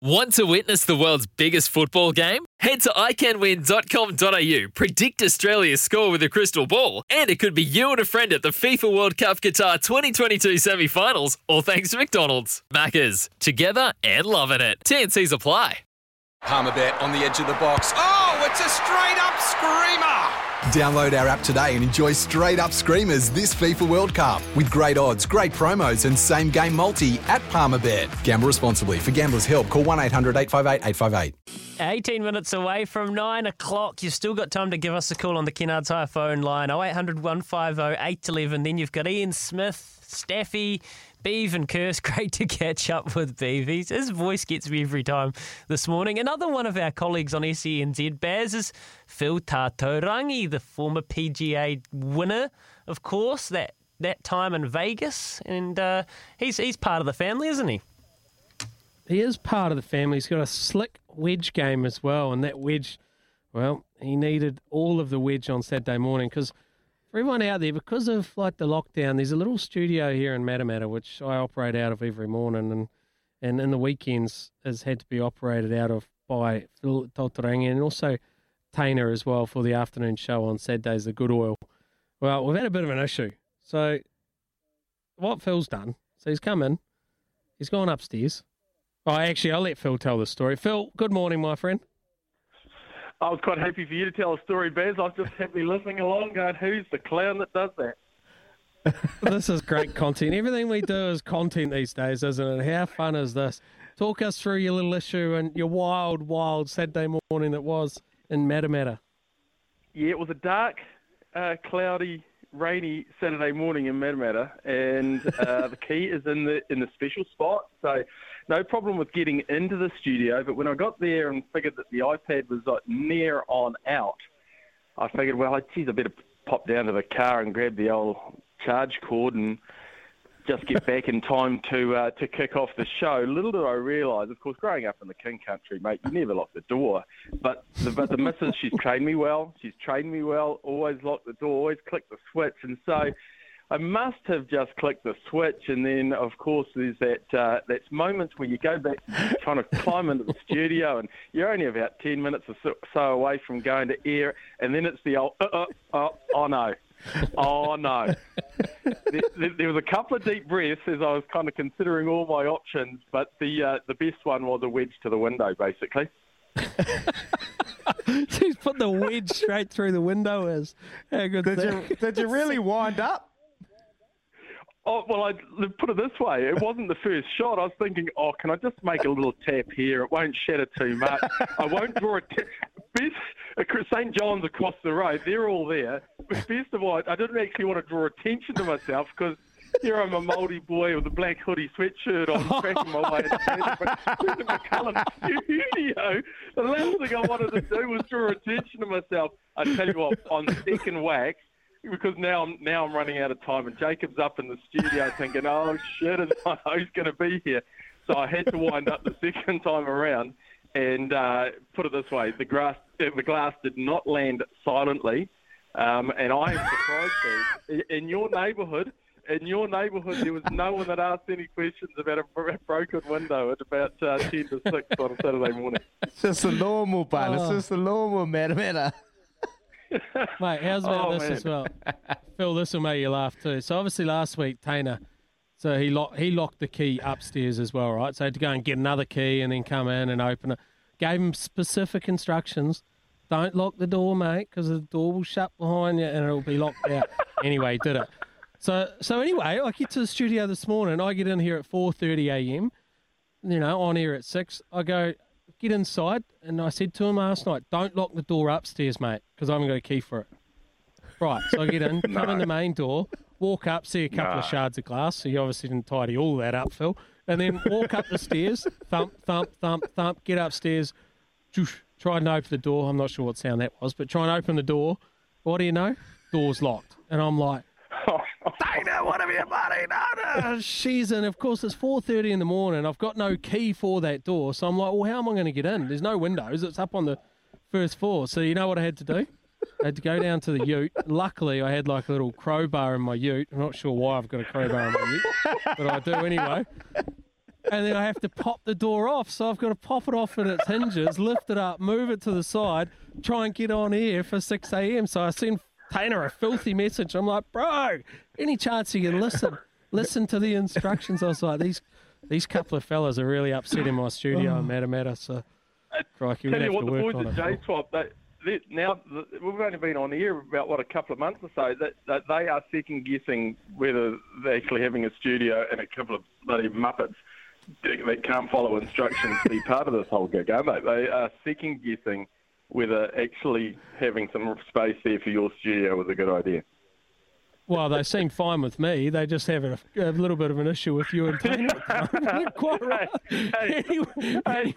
Want to witness the world's biggest football game? Head to iCanWin.com.au, predict Australia's score with a crystal ball, and it could be you and a friend at the FIFA World Cup Qatar 2022 semi-finals, all thanks to McDonald's. Maccas, together and loving it. TNCs apply. Palmerbet on the edge of the box. Oh, it's a straight-up screamer! Download our app today and enjoy straight-up screamers this FIFA World Cup with great odds, great promos and same-game multi at Palmerbet. Gamble responsibly. For Gambler's Help, call 1-800-858-858. 18 minutes away from 9 o'clock. You've still got time to give us a call on the Kennards Hire phone line, 0800 150 811. Then you've got Ian Smith, Staffy, Beav and Kirst. Great to catch up with Beav. His voice gets me every time this morning. Another one of our colleagues on SENZ, Baz, is Phil Tataurangi, the former PGA winner, of course, that time in Vegas. And he's part of the family, isn't he? He is part of the family. He's got a slick wedge game as well. And that wedge, well, he needed all of the wedge on Saturday morning because for everyone out there, because of like the lockdown, there's a little studio here in Matamata, which I operate out of every morning, and in the weekends has had to be operated out of by Phil Tataurangi and also Tainer as well for the afternoon show on Saturdays, the Good Oil. Well, we've had a bit of an issue. So what Phil's done, so he's come in, he's gone upstairs. Oh, actually, I'll let Phil tell the story. Phil, good morning, my friend. I was quite happy for you to tell a story, Baz. I was just happily listening along going, who's the clown that does that? This is great content. Everything we do is content these days, isn't it? How fun is this? Talk us through your little issue and your wild, wild Saturday morning that was in Matamata. Yeah, it was a dark, cloudy, rainy Saturday morning in Matamata, and the key is in the special spot. So no problem with getting into the studio, but when I got there and figured that the iPad was like near on out, I figured, well, geez, I better pop down to the car and grab the old charge cord and just get back in time to kick off the show. Little did I realise, of course, growing up in the King Country, mate, you never lock the door. But the missus, she's trained me well, always lock the door, always click the switch. And so I must have just clicked the switch, and then, of course, there's that moment where you go back trying to climb into the studio, and you're only about 10 minutes or so away from going to air, and then it's the old, oh no. There was a couple of deep breaths as I was kind of considering all my options, but the best one was a wedge to the window, basically. She's put the wedge straight through the window. Is how good did that? Did you really wind up? Oh, well, I put it this way. It wasn't the first shot. I was thinking, oh, can I just make a little tap here? It won't shatter too much. I won't draw a tap. St. John's across the road, they're all there. Best of all, I didn't actually want to draw attention to myself because here I'm a Māori boy with a black hoodie sweatshirt on, cracking my way to the McCullum studio. The last thing I wanted to do was draw attention to myself. I tell you what, on second whack, because now I'm running out of time, and Jacob's up in the studio thinking, oh, shit, is my host going to be here? So I had to wind up the second time around, and put it this way, the glass did not land silently, and I am surprised, in your neighbourhood, there was no one that asked any questions about a broken window at about 10 to 6 on a Saturday morning. It's just the normal, bud. Oh. It's just the normal, Matamata. Mate, how's about this man as well? Phil, this will make you laugh too. So obviously last week, Taina So he locked the key upstairs as well, right? So he had to go and get another key and then come in and open it. Gave him specific instructions. Don't lock the door, mate, because the door will shut behind you and it'll be locked out. Anyway, he did it. So anyway, I get to the studio this morning. I get in here at 4:30 a.m., you know, on air at 6. I go, get inside, and I said to him last night, don't lock the door upstairs, mate, because I haven't got a key for it. Right, so I get in, come in the main door, walk up, see a couple of shards of glass, so you obviously didn't tidy all that up, Phil, and then walk up the stairs, thump, thump, thump, thump, get upstairs, try and open the door. I'm not sure what sound that was, but try and open the door. What do you know? Door's locked. And I'm like, Taina, what have you, buddy? No. She's in. Of course, it's 4:30 in the morning. I've got no key for that door. So I'm like, well, how am I going to get in? There's no windows. It's up on the first floor. So you know what I had to do? I had to go down to the ute. Luckily, I had like a little crowbar in my ute. I'm not sure why I've got a crowbar in my ute, but I do anyway. And then I have to pop the door off. So I've got to pop it off at its hinges, lift it up, move it to the side, try and get on air for 6 a.m. So I send Tainer a filthy message. I'm like, bro, any chance you can listen to the instructions? I was like, these couple of fellas are really upsetting my studio in Matamata. So, crikey, we're going to have to work on it. The boys at J-Swap, now, we've only been on the air about, a couple of months or so, that they are second-guessing whether they're actually having a studio and a couple of bloody muppets that can't follow instructions to be part of this whole gig, aren't they? They are second-guessing whether actually having some space there for your studio was a good idea. Well, they seem fine with me. They just have a little bit of an issue with you and Taina. You're quite right. Hey,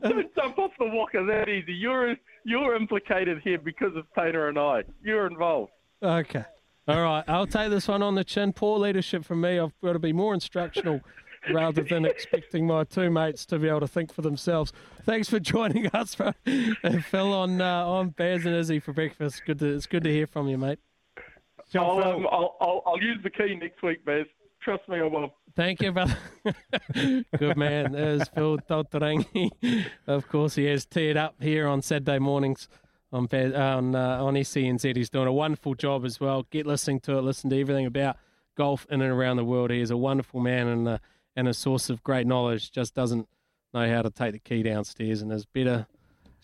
don't jump off the walker that easy. You're implicated here because of Taina and I. You're involved. Okay. All right. I'll take this one on the chin. Poor leadership from me. I've got to be more instructional rather than expecting my two mates to be able to think for themselves. Thanks for joining us, bro. And Phil on Baz and Izzy for breakfast. It's good to hear from you, mate. I'll use the key next week, Baz. Trust me, I will. Thank you, brother. Good man. There's Phil Tataurangi. Of course, he has teared up here on Saturday mornings on SENZ. He's doing a wonderful job as well. Get listening to it. Listen to everything about golf in and around the world. He is a wonderful man and a source of great knowledge. Just doesn't know how to take the key downstairs and is better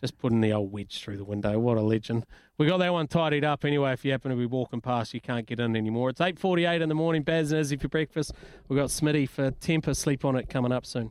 just putting the old wedge through the window. What a legend. We got that one tidied up anyway. If you happen to be walking past, you can't get in anymore. It's 8:48 in the morning. Baz and Izzy for breakfast. We've got Smitty for temper. Sleep on it coming up soon.